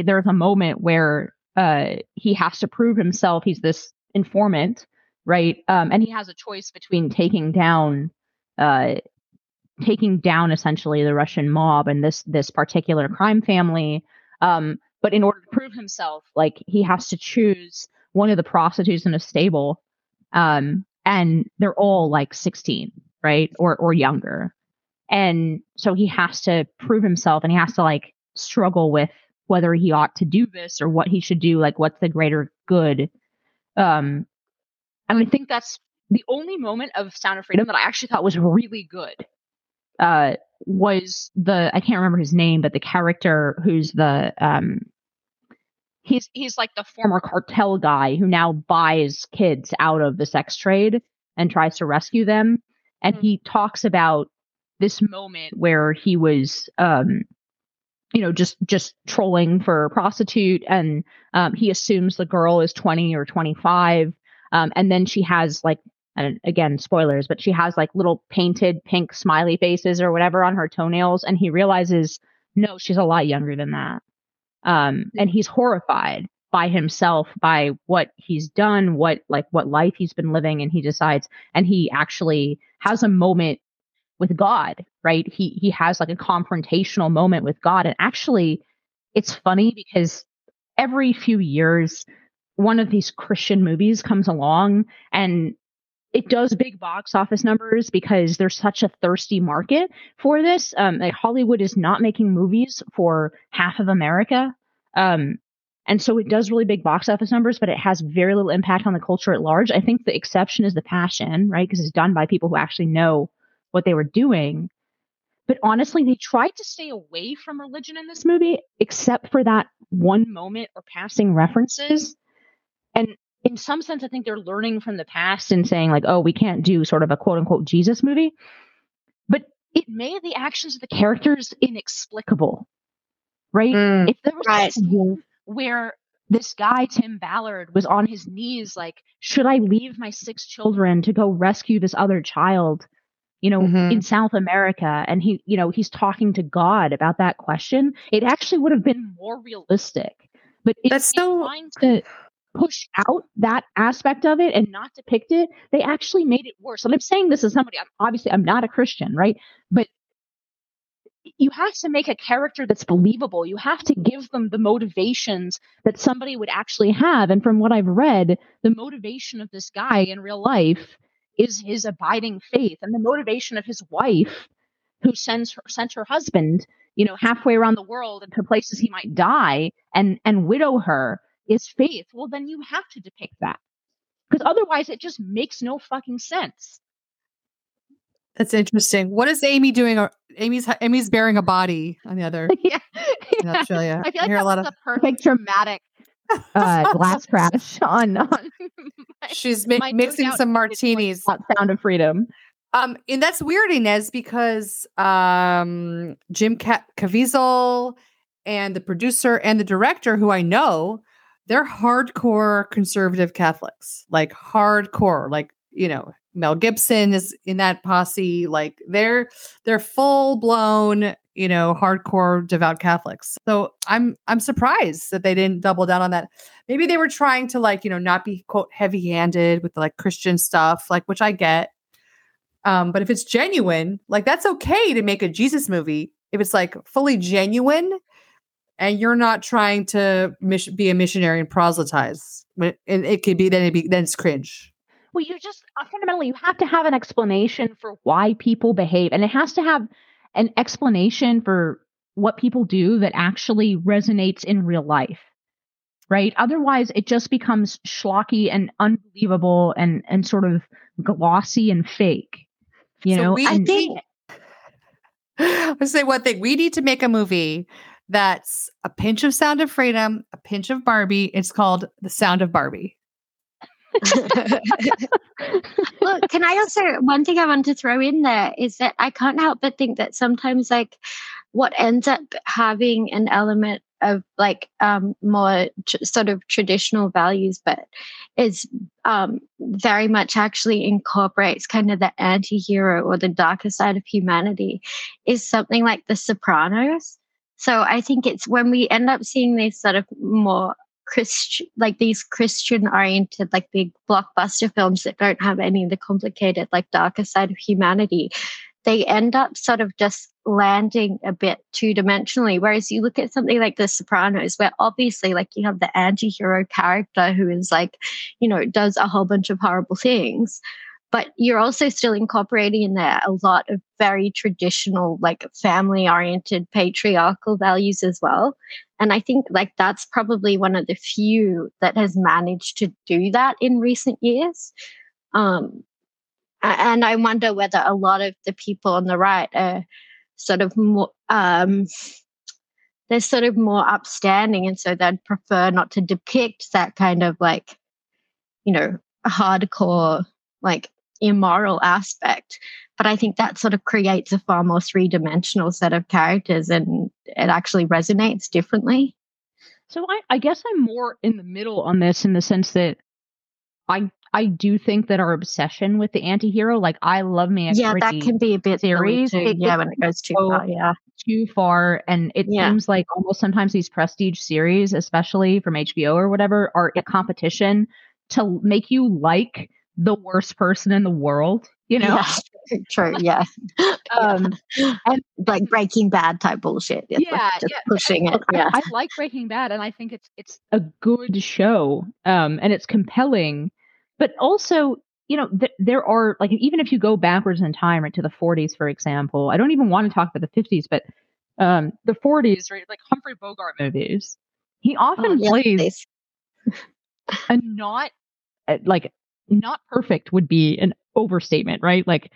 there's a moment where he has to prove himself. He's this informant, right? And he has a choice between taking down essentially the Russian mob and this particular crime family. But in order to prove himself, like he has to choose one of the prostitutes in a stable, and they're all like 16, right, or younger, and so he has to prove himself, and he has to like struggle with whether he ought to do this or what he should do, like what's the greater good. And I think that's the only moment of Sound of Freedom that I actually thought was really good. Was the, I can't remember his name, but the character who's the he's like the former cartel guy who now buys kids out of the sex trade and tries to rescue them. And he talks about this moment where he was just trolling for a prostitute, and he assumes the girl is 20 or 25, and then she has like, and again, spoilers, but she has like little painted pink smiley faces or whatever on her toenails. And he realizes, no, she's a lot younger than that. And he's horrified by himself, by what he's done, what life he's been living. And he decides, and he actually has a moment with God, right? He has like a confrontational moment with God. And actually, it's funny because every few years, one of these Christian movies comes along and it does big box office numbers because there's such a thirsty market for this. Like Hollywood is not making movies for half of America. And so it does really big box office numbers, but it has very little impact on the culture at large. I think the exception is The Passion, right? Because it's done by people who actually know what they were doing. But honestly, they tried to stay away from religion in this movie, except for that one moment or passing references. And in some sense, I think they're learning from the past and saying like, oh, we can't do sort of a quote unquote Jesus movie. But it made the actions of the characters inexplicable, right? If there was something where this guy, Tim Ballard, was on his knees, like, should I leave my 6 children to go rescue this other child, you know, in South America? And he, you know, he's talking to God about that question. It actually would have been more realistic. But it's trying to push out that aspect of it and not depict it, they actually made it worse. And I'm saying this as somebody, I'm not a Christian, right? But you have to make a character that's believable. You have to give them the motivations that somebody would actually have. And from what I've read, the motivation of this guy in real life is his abiding faith, and the motivation of his wife, who sent her husband, you know, halfway around the world and to places he might die and widow her, is faith, well, then you have to depict that. Because otherwise it just makes no fucking sense. That's interesting. What is Amy doing? Amy's bearing a body on the other. In Australia. I feel like that's a perfect dramatic glass crash on she's mixing some martinis. Sound of Freedom. And that's weird, Inez, because Jim Caviezel and the producer and the director, who I know, they're hardcore conservative Catholics, like hardcore, like, you know, Mel Gibson is in that posse. Like they're full blown, you know, hardcore devout Catholics. So I'm surprised that they didn't double down on that. Maybe they were trying to, like, you know, not be quote heavy handed with like Christian stuff, like, which I get. But if it's genuine, like, that's okay to make a Jesus movie. If it's like fully genuine and you're not trying to be a missionary and proselytize, and it could be, then it's cringe. Well, you just fundamentally, you have to have an explanation for why people behave, and it has to have an explanation for what people do that actually resonates in real life, right? Otherwise, it just becomes schlocky and unbelievable and sort of glossy and fake, you know? I'll say one thing. We need to make a movie that's a pinch of Sound of Freedom, a pinch of Barbie. It's called The Sound of Barbie. Well, can I also, one thing I want to throw in there is that I can't help but think that sometimes, like, what ends up having an element of like more sort of traditional values, but is very much actually incorporates kind of the anti-hero or the darker side of humanity, is something like The Sopranos. So I think it's when we end up seeing these sort of more Christian, like these Christian-oriented, like big blockbuster films that don't have any of the complicated, like darker side of humanity, they end up sort of just landing a bit two-dimensionally. Whereas you look at something like The Sopranos, where obviously, like, you have the anti-hero character who is like, you know, does a whole bunch of horrible things, but you're also still incorporating in there a lot of very traditional, like, family-oriented patriarchal values as well. And I think, like, that's probably one of the few that has managed to do that in recent years. And I wonder whether a lot of the people on the right are sort of more, they're sort of more upstanding, and so they'd prefer not to depict that kind of, like, you know, hardcore, like, immoral aspect. But I think that sort of creates a far more three-dimensional set of characters, and it actually resonates differently. So I guess I'm more in the middle on this, in the sense that I do think that our obsession with the anti-hero, like, I love me. Yeah, that can be a bit series. Yeah, when it goes too far. Yeah, too far, and it seems like almost sometimes these prestige series, especially from HBO or whatever, are a competition to make you like the worst person in the world. You know, yeah, true. Yeah, and like Breaking Bad type bullshit. It's pushing it. Yeah, I like Breaking Bad, and I think it's a good show, and it's compelling. But also, you know, there are, like, even if you go backwards in time, right, to the 40s, for example, I don't even want to talk about the 50s, but the 40s, right, like Humphrey Bogart movies, he often plays a not perfect would be an overstatement, right? Like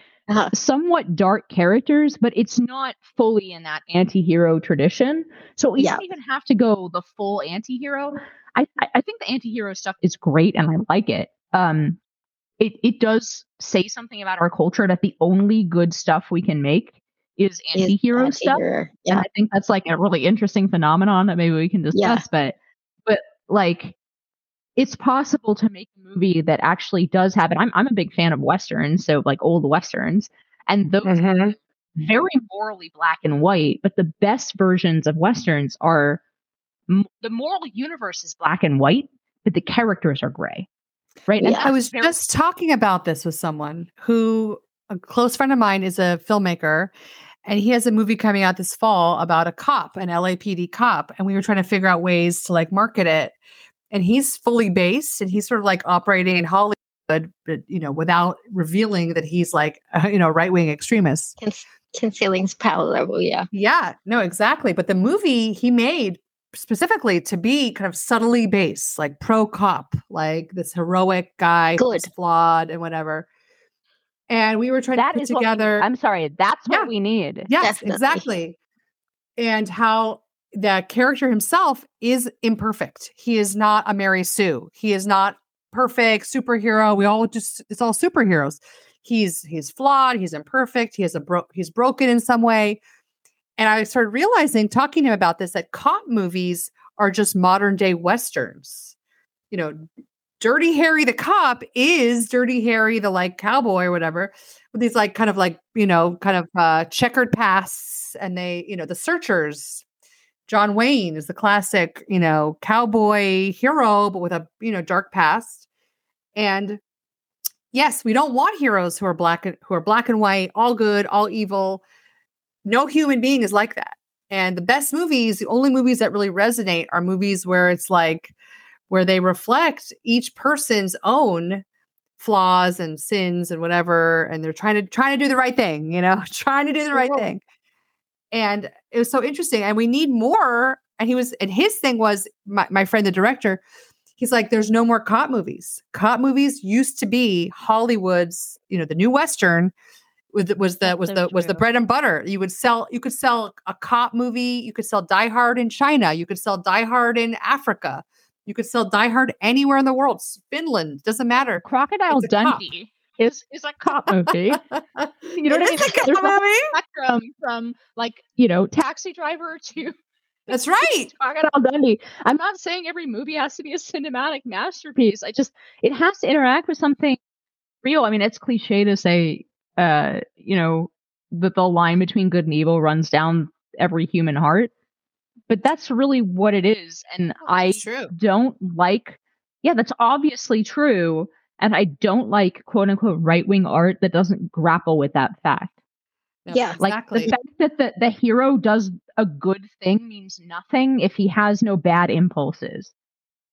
somewhat dark characters, but it's not fully in that anti-hero tradition. So we don't even have to go the full anti-hero. I think the anti-hero stuff is great, and I like it. It does say something about our culture that the only good stuff we can make is anti-hero stuff. Yeah. And I think that's, like, a really interesting phenomenon that maybe we can discuss, but like, it's possible to make a movie that actually does have it. I'm a big fan of Westerns. So, like, old Westerns, and those are very morally black and white, but the best versions of Westerns are the moral universe is black and white, but the characters are gray. Right. Yeah. And I was just talking about this with someone who, a close friend of mine, is a filmmaker, and he has a movie coming out this fall about a cop, an LAPD cop. And we were trying to figure out ways to, like, market it. And he's fully based, and he's sort of like operating in Hollywood, but, you know, without revealing that he's, like, you know, right-wing extremist. Concealing's power level. Yeah. Yeah. No, exactly. But the movie he made specifically to be kind of subtly based, like pro-cop, like this heroic guy who's flawed and whatever. And we were trying to put together... That's what we need. Yes, exactly. And how the character himself is imperfect. He is not a Mary Sue. He is not perfect superhero. We all just... It's all superheroes. He's flawed. He's imperfect. He has he's broken in some way. And I started realizing, talking to him about this, that cop movies are just modern day Westerns. You know, Dirty Harry the cop is Dirty Harry the like cowboy or whatever, with these like kind of like, you know, kind of checkered pasts. And they, you know, the Searchers, John Wayne is the classic, you know, cowboy hero, but with a, you know, dark past. And yes, we don't want heroes who are black and white, all good, all evil. No human being is like that. And the best movies, the only movies that really resonate are movies where it's like, where they reflect each person's own flaws and sins and whatever. And they're trying to do the right thing, you know, trying to do the right thing. And it was so interesting. And we need more. And his thing was, my friend, the director, he's like, there's no more cop movies. Cop movies used to be Hollywood's, you know, the new Western. Was the bread and butter. You could sell a cop movie. You could sell Die Hard in China. You could sell Die Hard in Africa. You could sell Die Hard anywhere in the world. Finland, doesn't matter. Crocodile Dundee is a cop movie. You know what I mean? There's a whole spectrum from, like, you know, Taxi Driver to... That's right. Crocodile Dundee. I'm not saying every movie has to be a cinematic masterpiece. It has to interact with something real. I mean, it's cliche to say, you know, that the line between good and evil runs down every human heart, but that's really what it is. And I don't like, that's obviously true. And I don't like quote unquote right-wing art that doesn't grapple with that fact. Yeah, like exactly. The fact that the hero does a good thing means nothing if he has no bad impulses.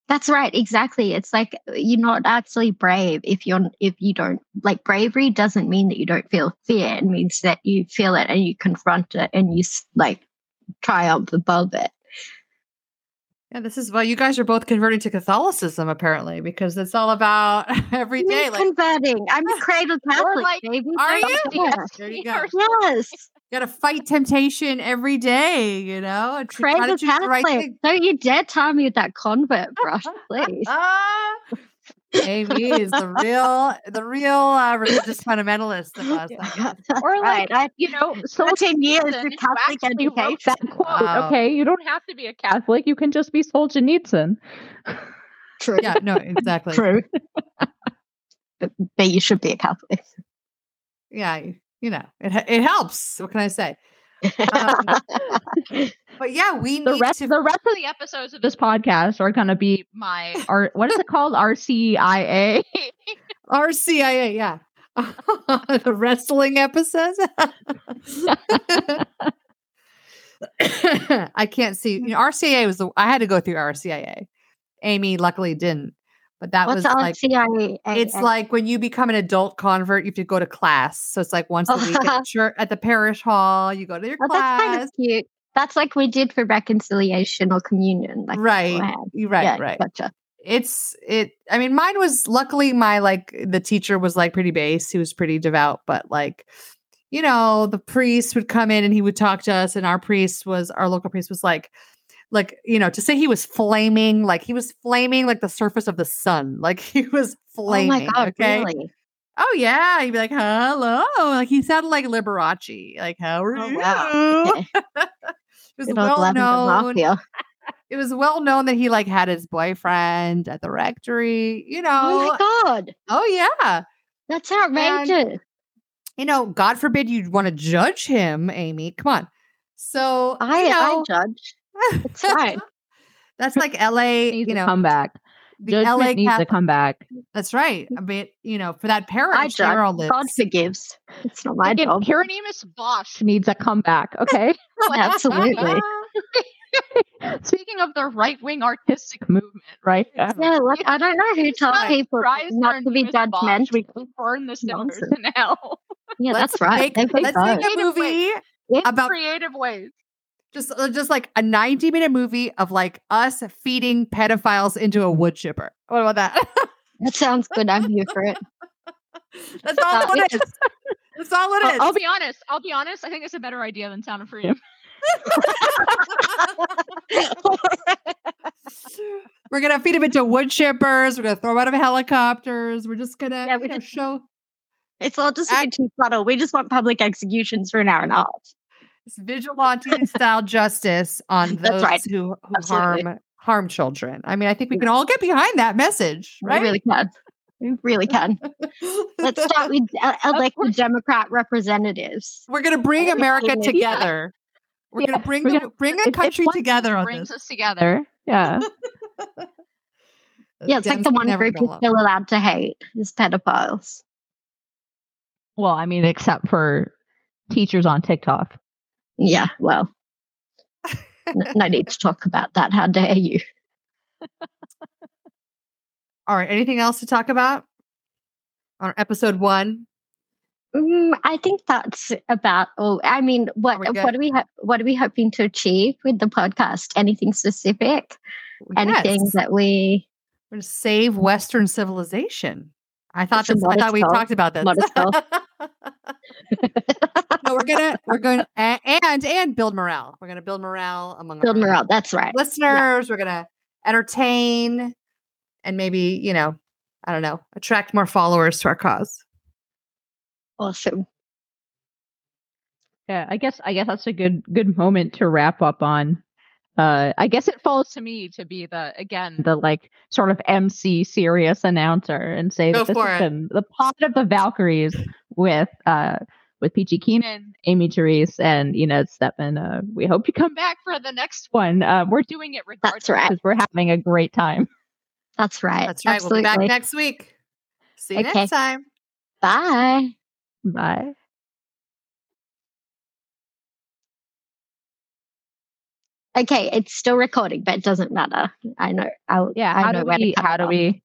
That's right. Exactly. It's like, you're not actually brave if you don't, like, bravery doesn't mean that you don't feel fear. It means that you feel it and you confront it and you like triumph above it. Yeah, this is why you guys are both converting to Catholicism, apparently, because it's all about every day. Like, converting. I'm a cradle Catholic, like, baby. Are you? Yes. There you go. Yes. You got to fight temptation every day, you know? And cradle Catholic. Don't you dare tell me that convert brush, please. Amy is the real religious fundamentalist of us. Yeah. Or like, right. You know, 14 years of Catholic education. That quote. Wow. Okay, you don't have to be a Catholic. You can just be Solzhenitsyn. True. Yeah, no, exactly. True. but you should be a Catholic. Yeah, you know, it helps. What can I say? But yeah, we need the rest of the episodes of this podcast are going to be what is it called? RCIA. RCIA, yeah. The wrestling episodes. I can't see. You know, RCIA I had to go through RCIA. Amy luckily didn't. But that What's was like, CIA? It's like when you become an adult convert, you have to go to class. So it's like once a week at the parish hall, you go to your class. That's kind of cute. That's like we did for reconciliation or communion. Like, right. Right. Yeah, right. Gotcha. I mean, mine was luckily the teacher was like pretty base. He was pretty devout, but like, you know, the priest would come in and he would talk to us. And our local priest was like, you know, to say he was flaming, like the surface of the sun. Like he was flaming. Oh my God, okay? Really? Oh yeah. He'd be like, hello. Like he sounded like Liberace. Like, how are you? Wow. It was well known. It was well known that he like had his boyfriend at the rectory, you know. Oh my God. Oh yeah. That's outrageous. And, you know, God forbid you'd want to judge him, Amy. Come on. So I judge. It's fine. That's like LA, you know, comeback. The Judgment LA needs Catholic, a comeback. That's right. I mean, you know, for that parish, God forgives. It's not my job. Hieronymus Bosch needs a comeback. Okay, absolutely. Speaking of the right-wing artistic movement, right? Yeah, like, I don't know who tells people not to be judgmental. We can burn the sinners in hell. Yeah, that's right. Let's make a movie about creative ways. Just like a 90-minute movie of like us feeding pedophiles into a wood chipper. What about that? That sounds good. I'm here for it. That's all it is. That's all it is. I'll be honest. I think it's a better idea than Sound of Freedom. We're going to feed them into wood chippers. We're going to throw them out of helicopters. We're just going to show. It's all just too subtle. We just want public executions for an hour and a half. It's vigilante style justice on those who harm children. I mean, I think we can all get behind that message, right? We really can. Let's start with elected Democrat representatives. We're going to bring America together. We're going to bring a country together on this. Brings us together. Yeah. Yeah, it's like the one group you're still allowed to hate is pedophiles. Well, I mean, except for teachers on TikTok. Yeah, well, no need to talk about that. How dare you? All right. Anything else to talk about on episode 1? I think that's about all. I mean, what are we hoping to achieve with the podcast? Anything specific? Yes. Anything that we're going to save Western civilization? I thought we talked about this. No, we're going to and build morale. We're going to build morale among our that's right. Listeners, yeah. We're going to entertain and maybe, I don't know, attract more followers to our cause. Awesome. Yeah, I guess that's a good moment to wrap up on. I guess it falls to me to be the sort of MC serious announcer and say that this has been the Pod of the Valkyries with Peachy Keenan, Amy Therese, and Inez Stepman. We hope you come back for the next one. We're doing it regardless because we're having a great time. That's right. That's right. Absolutely. We'll be back next week. See you next time. Bye. Bye. Okay, it's still recording, but it doesn't matter. I know. How do we?